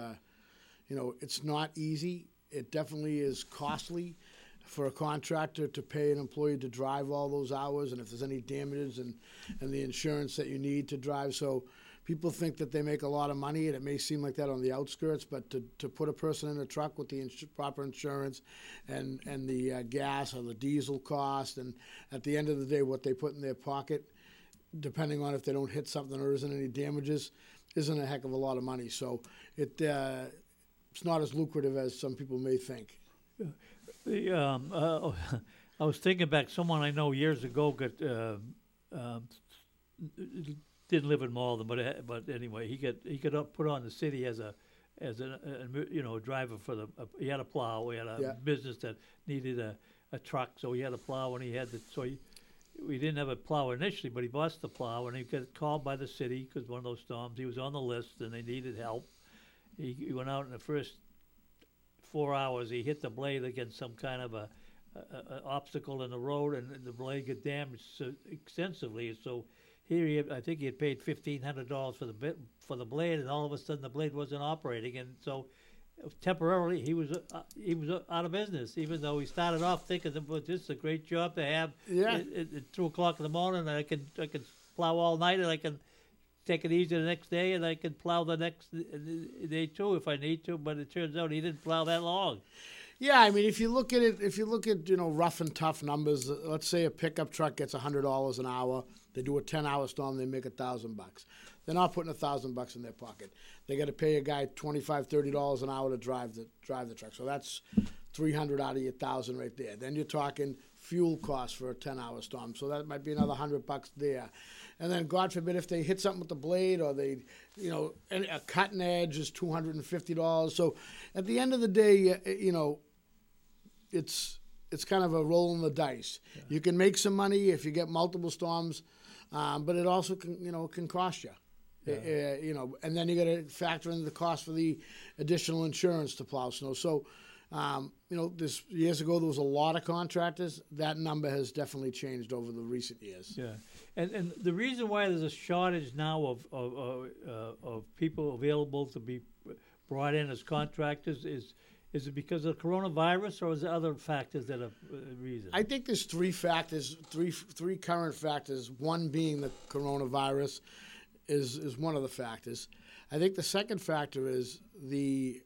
it's not easy. It definitely is costly for a contractor to pay an employee to drive all those hours, and if there's any damages and the insurance that you need to drive. So people think that they make a lot of money, and it may seem like that on the outskirts, but to put a person in a truck with the proper insurance and the gas or the diesel cost, and at the end of the day what they put in their pocket, depending on if they don't hit something or isn't any damages, isn't a heck of a lot of money. So it's not as lucrative as some people may think. Yeah. I was thinking back. Someone I know years ago didn't live in Malden, but anyway, he got put on the city as a driver for the. He had a plow. He had a business that needed a truck, so he had a plow, and he had the so. We didn't have a plow initially, but he bought the plow, and he got called by the city because one of those storms. He was on the list, and they needed help. He went out in the first 4 hours, he hit the blade against some kind of a obstacle in the road, and the blade got damaged so extensively. So here, I think he had paid $1,500 for the blade, and all of a sudden the blade wasn't operating, and so temporarily he was out of business. Even though he started off thinking that this is a great job to have. Yeah. At 2:00 in the morning, and I can plow all night, and I can take it easy the next day, and I can plow the next day too if I need to. But it turns out he didn't plow that long. Yeah, I mean, if you look at rough and tough numbers, let's say a pickup truck gets $100 an hour. They do a 10-hour storm, they make $1,000. They're not putting $1,000 in their pocket. They got to pay a guy $25, $30 an hour to drive the truck. So that's $300 out of your $1,000 right there. Then you're talking fuel costs for a 10-hour storm, so that might be another $100 there. And then, God forbid, if they hit something with the blade or they, you know, a cutting edge is $250. So at the end of the day, you know, it's kind of a roll in the dice. Yeah. You can make some money if you get multiple storms, but it also can, you know, can cost you. Yeah. You know, and then you got to factor in the cost for the additional insurance to plow snow. So, you know, this years ago there was a lot of contractors. That number has definitely changed over the recent years. Yeah, and the reason why there's a shortage now of people available to be brought in as contractors is it because of coronavirus, or is there other factors that are reason? I think there's three current factors. One being the coronavirus is one of the factors. I think the second factor is the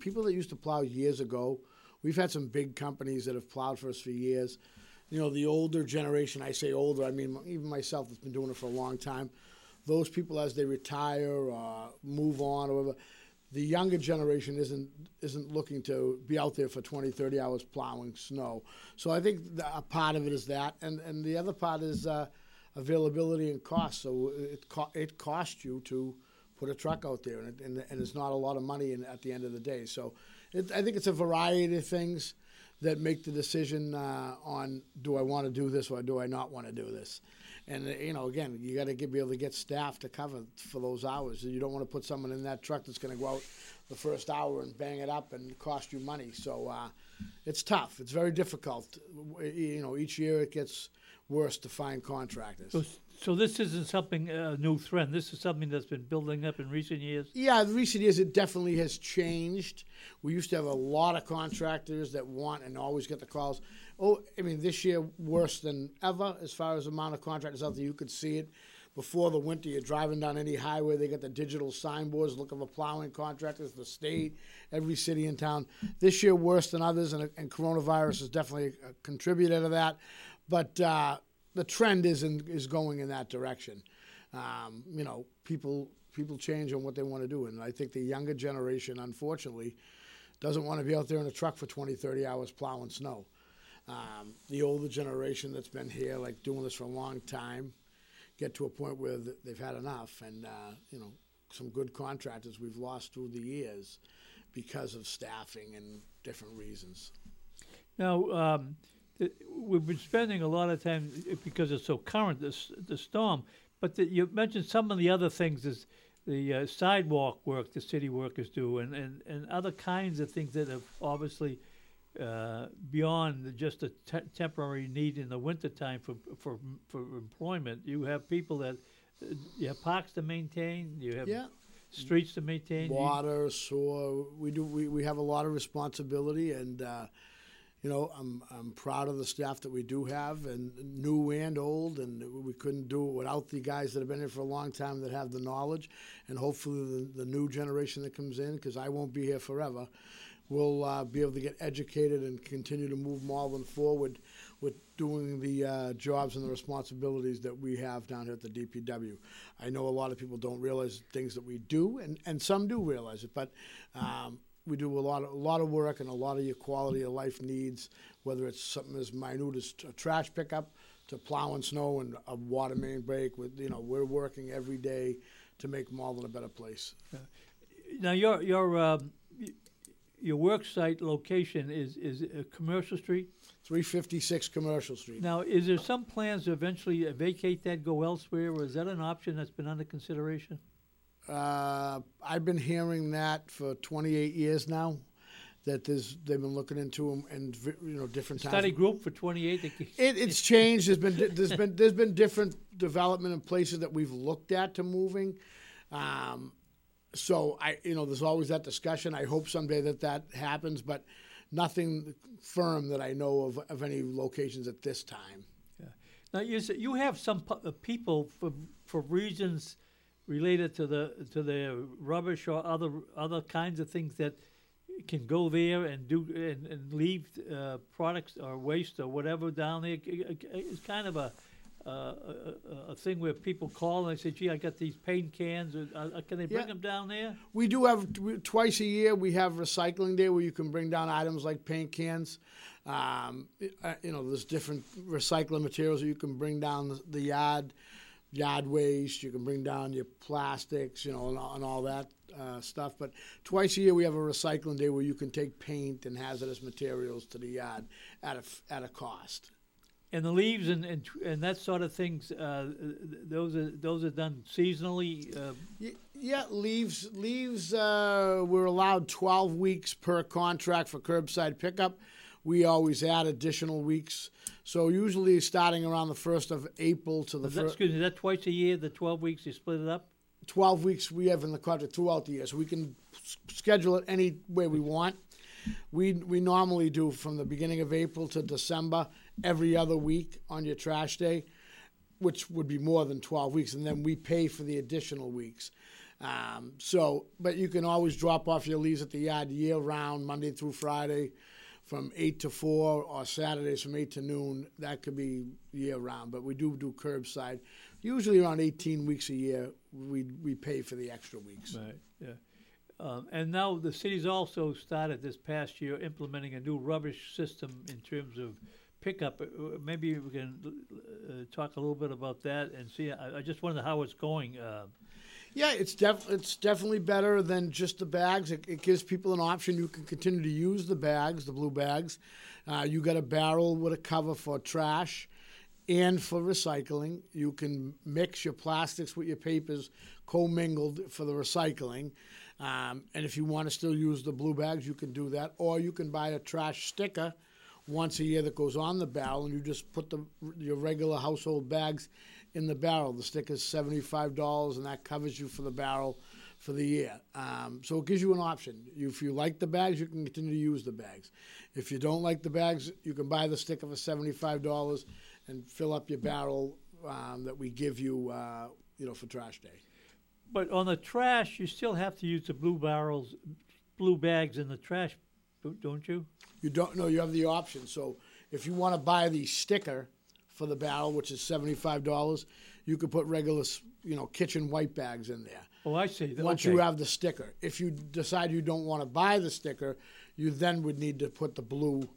people that used to plow years ago. We've had some big companies that have plowed for us for years. You know, the older generation, I say older, I mean even myself that's been doing it for a long time. Those people, as they retire or move on or whatever, the younger generation isn't looking to be out there for 20, 30 hours plowing snow. So I think a part of it is that. And the other part is availability and cost. So it costs you to put a truck out there, and it's not a lot of money at the end of the day. So I think it's a variety of things that make the decision on do I want to do this or do I not want to do this. And, you know, again, you got to be able to get staff to cover for those hours. You don't want to put someone in that truck that's going to go out the first hour and bang it up and cost you money. So it's tough. It's very difficult. You know, each year it gets worse to find contractors. So this isn't something, a new trend. This is something that's been building up in recent years? Yeah, in recent years it definitely has changed. We used to have a lot of contractors that want and always get the calls. Oh, I mean, this year worse than ever as far as the amount of contractors out there. You could see it. Before the winter, you're driving down any highway, they got the digital signboards looking for plowing contractors, the state, every city in town. This year worse than others, and coronavirus is definitely a contributor to that. But the trend is going in that direction. You know, people change on what they want to do. And I think the younger generation, unfortunately, doesn't want to be out there in a truck for 20, 30 hours plowing snow. The older generation that's been here, like doing this for a long time, get to a point where they've had enough. And, you know, some good contractors we've lost through the years because of staffing and different reasons. Now, we've been spending a lot of time, because it's so current, the storm, but you mentioned some of the other things, is the sidewalk work the city workers do, and other kinds of things that have obviously beyond just a temporary need in the wintertime for employment. You have people that you have parks to maintain, you have streets to maintain. Water, sewer. We have a lot of responsibility, and you know, I'm proud of the staff that we do have, and new and old, and we couldn't do it without the guys that have been here for a long time that have the knowledge, and hopefully the new generation that comes in, because I won't be here forever, will be able to get educated and continue to move Malden forward with doing the jobs and the responsibilities that we have down here at the DPW. I know a lot of people don't realize things that we do, and some do realize it, but we do a lot of work, and a lot of your quality of life needs, whether it's something as minute as a trash pickup to plowing snow and a water main break. With, you know, we're working every day to make Malden a better place. Now your work site location is Commercial Street? 356 Commercial Street. Now, is there some plans to eventually vacate that, go elsewhere, or is that an option that's been under consideration? I've been hearing that for 28 years now, that they've been looking into them, and you know, different times. Study group for 28. It's changed. There's been different development in places that we've looked at to moving. So there's always that discussion. I hope someday that happens, but nothing firm that I know of any locations at this time. Yeah. Now you have some people for reasons related to the rubbish or other kinds of things that can go there and do and leave products or waste or whatever down there. It's kind of a a thing where people call and they say, gee, I got these paint cans. Can they bring them down there? We do have twice a year we have recycling day where you can bring down items like paint cans. You know, there's different recycling materials that you can bring down the yard waste. You can bring down your plastics, you know, and all that stuff. But twice a year we have a recycling day where you can take paint and hazardous materials to the yard at a cost. And the leaves and that sort of things, those are done seasonally. Leaves. We're allowed 12 weeks per contract for curbside pickup. We always add additional weeks. So usually starting around the 1st of April to the 1st. Excuse me, is that twice a year, the 12 weeks you split it up? 12 weeks we have in the contract throughout the year. So we can schedule it any way we want. We normally do from the beginning of April to December every other week on your trash day, which would be more than 12 weeks. And then we pay for the additional weeks. But you can always drop off your leaves at the yard year round, Monday through Friday, from 8 to 4, or Saturdays from 8 to noon. That could be year-round, but we do curbside. Usually around 18 weeks a year, we pay for the extra weeks. Right, yeah. And now the city's also started this past year implementing a new rubbish system in terms of pickup. Maybe we can talk a little bit about that and see. I just wonder how it's going. Yeah, it's definitely better than just the bags. It gives people an option. You can continue to use the bags, the blue bags. You got a barrel with a cover for trash and for recycling. You can mix your plastics with your papers, commingled for the recycling. And if you want to still use the blue bags, you can do that. Or you can buy a trash sticker once a year that goes on the barrel, and you just put your regular household bags in the barrel. The sticker's $75, and that covers you for the barrel for the year. So it gives you an option. If you like the bags, you can continue to use the bags. If you don't like the bags, you can buy the sticker for $75 and fill up your barrel that we give you, you know, for trash day. But on the trash, you still have to use the blue bags in the trash, don't you? You don't. No, you have the option. So if you want to buy the sticker for the barrel, which is $75, you could put regular, you know, kitchen white bags in there. Oh, I see. Once you have the sticker. If you decide you don't want to buy the sticker, you then would need to put the blue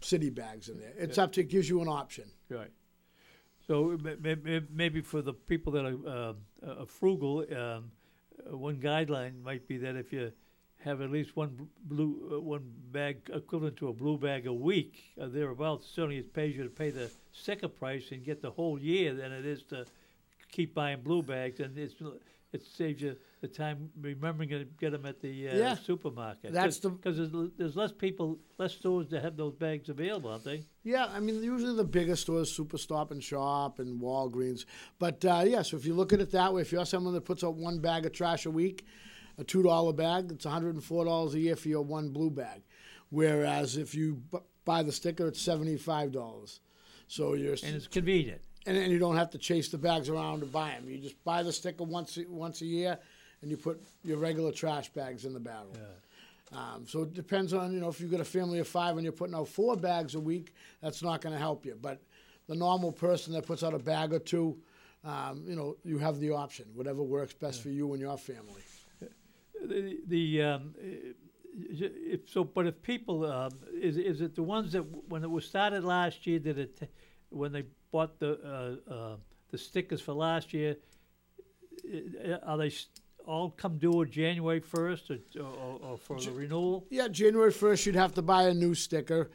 city bags in there. It's up to, it gives you an option. Right. So maybe for the people that are frugal, one guideline might be that if you have at least one bag equivalent to a blue bag a week, thereabouts. Certainly, it pays you to pay the sticker price and get the whole year than it is to keep buying blue bags, and it saves you the time remembering to get them at the supermarket. That's because there's less people, less stores that have those bags available, aren't they? Yeah, I mean, usually the bigger stores, Stop and Shop and Walgreens. But so if you look at it that way, if you're someone that puts out one bag of trash a week, a $2 bag, it's $104 a year for your one blue bag. Whereas if you buy the sticker, it's $75. So and it's convenient. And you don't have to chase the bags around to buy them. You just buy the sticker once a year, and you put your regular trash bags in the barrel. Yeah. So it depends on, you know, if you've got a family of 5 and you're putting out 4 bags a week, that's not going to help you. But the normal person that puts out a bag or two, you know, you have the option, whatever works best for you and your family. But if people is it the ones that when it was started last year that when they bought the stickers for last year, are they all come due January 1st or for the renewal? Yeah, January 1st you'd have to buy a new sticker.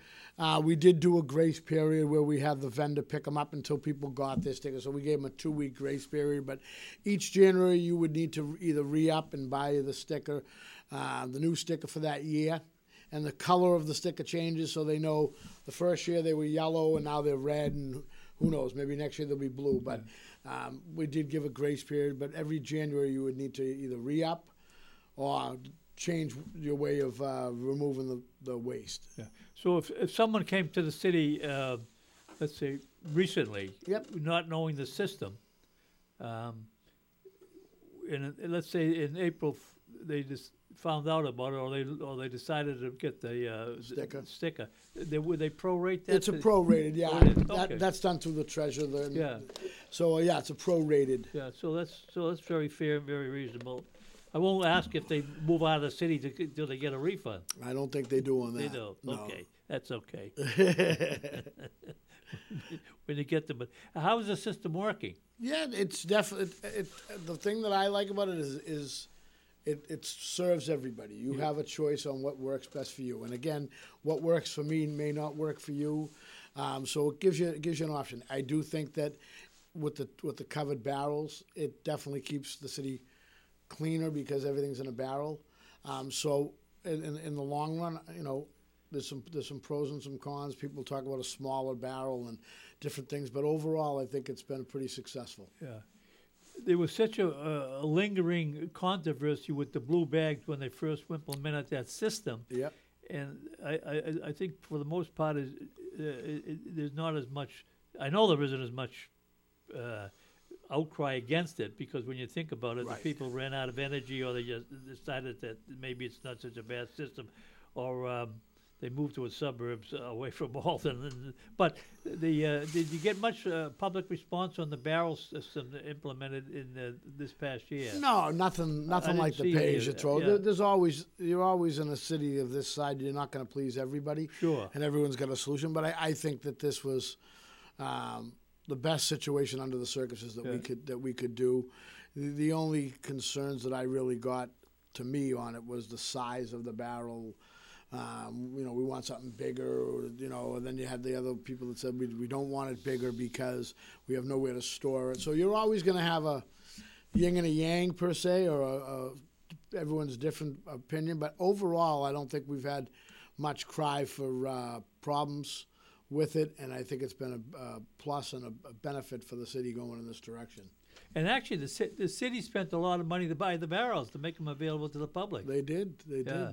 We did do a grace period where we had the vendor pick them up until people got their stickers. So we gave them a 2-week grace period. But each January you would need to either re-up and buy the sticker, the new sticker for that year. And the color of the sticker changes, so they know the first year they were yellow and now they're red. And who knows, maybe next year they'll be blue. But we did give a grace period. But every January you would need to either re-up or change your way of removing the waste. Yeah. So if someone came to the city, let's say recently, not knowing the system, and let's say in April they just found out about it, or they decided to get the sticker. Would they prorate that? It's a prorated, yeah. That's done through the treasurer. Yeah. So it's a prorated. Yeah. So that's very fair and very reasonable. I won't ask if they move out of the city do they get a refund. I don't think they do on that. They don't. No. Okay, that's okay. When you get them, but how is the system working? Yeah, it's definitely the thing that I like about it is it serves everybody. You have a choice on what works best for you, and again, what works for me may not work for you. So it gives you an option. I do think that with the covered barrels, it definitely keeps the city cleaner because everything's in a barrel. So in the long run, there's some pros and some cons. People talk about a smaller barrel and different things, but overall, I think it's been pretty successul. Yeah, there was such a lingering controversy with the blue bags when they first implemented that system. Yeah, and I think for the most part, there's not as much. I know there isn't as much. Outcry against it, because when you think about it, The people ran out of energy, or they just decided that maybe it's not such a bad system, or they moved to a suburbs away from Malden. But did you get much public response on the barrel system implemented in this past year? No, nothing like the pay-as-you-throw. Yeah. You're always in a city of this side. You're not going to please everybody. Sure. And everyone's got a solution. But I think that this was. The best situation under the circumstances that we could do. The only concerns that I really got to me on it was the size of the barrel. We want something bigger, and then you had the other people that said we don't want it bigger because we have nowhere to store it. So you're always going to have a yin and a yang per se, or everyone's different opinion. But overall, I don't think we've had much cry for problems with it, and I think it's been a plus and a benefit for the city going in this direction. And actually, the city spent a lot of money to buy the barrels to make them available to the public. They did. There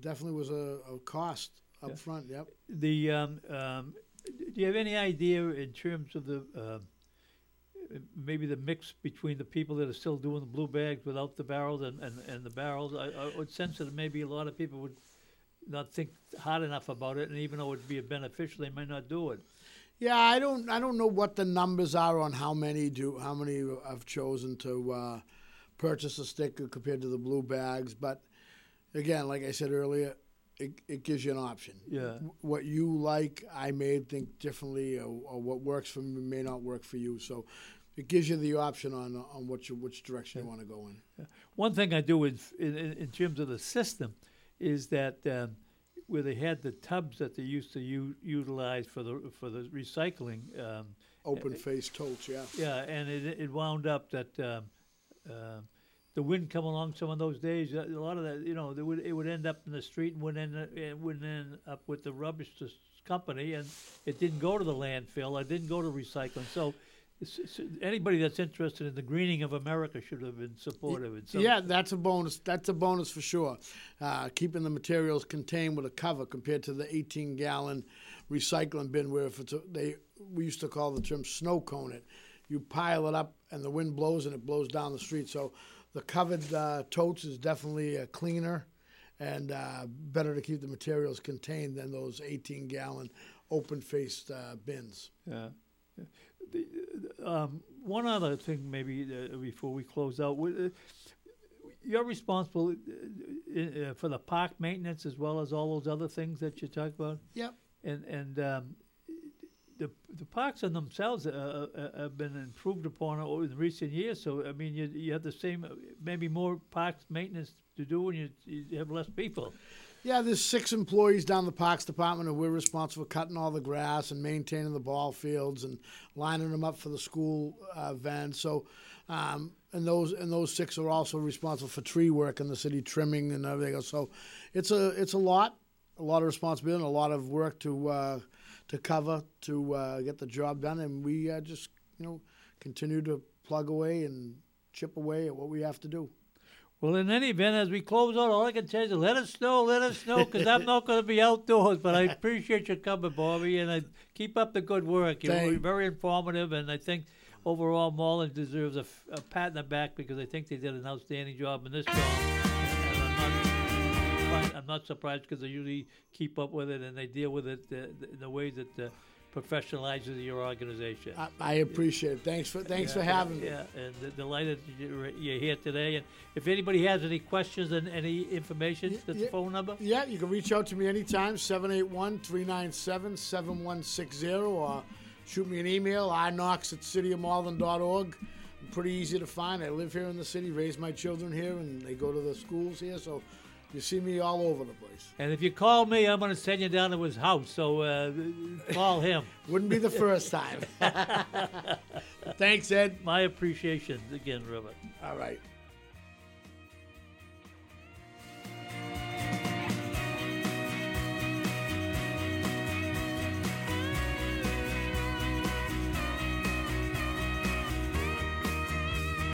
definitely was a cost up front. Yep. Do you have any idea in terms of the maybe the mix between the people that are still doing the blue bags without the barrels and the barrels? I would sense that maybe a lot of people would not think hard enough about it, and even though it would be beneficial, they might not do it. Yeah, I don't know what the numbers are on how many have chosen to purchase a sticker compared to the blue bags. But again, like I said earlier, it gives you an option. Yeah, what you like, I may think differently, or what works for me may not work for you. So it gives you the option on which direction you want to go in. Yeah. One thing I do in terms of the system is that where they had the tubs that they used to utilize for the recycling. Open-faced totes, yeah. Yeah, and it wound up that the wind come along some of those days. A lot of that, it would end up in the street and wouldn't end up with the rubbish company, and it didn't go to the landfill. It didn't go to recycling. So anybody that's interested in the greening of America should have been supportive. Yeah, that's a bonus. That's a bonus for sure. Keeping the materials contained with a cover compared to the 18-gallon recycling bin, where we used to call the term snow cone it. You pile it up, and the wind blows, and it blows down the street. So the covered totes is definitely cleaner and better to keep the materials contained than those 18-gallon open-faced bins. Yeah. One other thing, maybe before we close out, you're responsible for the park maintenance as well as all those other things that you talk about. Yep. And the parks in themselves have been improved upon over the recent years. So I mean, you have the same, maybe more parks maintenance to do, and you have less people. Yeah, there's 6 employees down the Parks Department, and we're responsible for cutting all the grass and maintaining the ball fields and lining them up for the school events. So, and those 6 are also responsible for tree work in the city, trimming and everything else. So, it's a lot of responsibility, and a lot of work to cover to get the job done. And we just continue to plug away and chip away at what we have to do. Well, in any event, as we close out, all I can tell you is let us know, because I'm not going to be outdoors. But I appreciate you coming, Bobby, and I keep up the good work. You're very informative, and I think overall Marlin deserves a pat on the back, because I think they did an outstanding job in this job. I'm not surprised because they usually keep up with it and they deal with it in the way that professionalizes your organization. I appreciate it. Thanks for having me. Yeah, and delighted you're here today. And if anybody has any questions and any information, that's the phone number? Yeah, you can reach out to me anytime, 781-397-7160, or shoot me an email, rknox@cityofmarlin.org. Pretty easy to find. I live here in the city, raise my children here, and they go to the schools here, so you see me all over the place. And if you call me, I'm going to send you down to his house, so call him. Wouldn't be the first time. Thanks, Ed. My appreciation again, Robert. All right.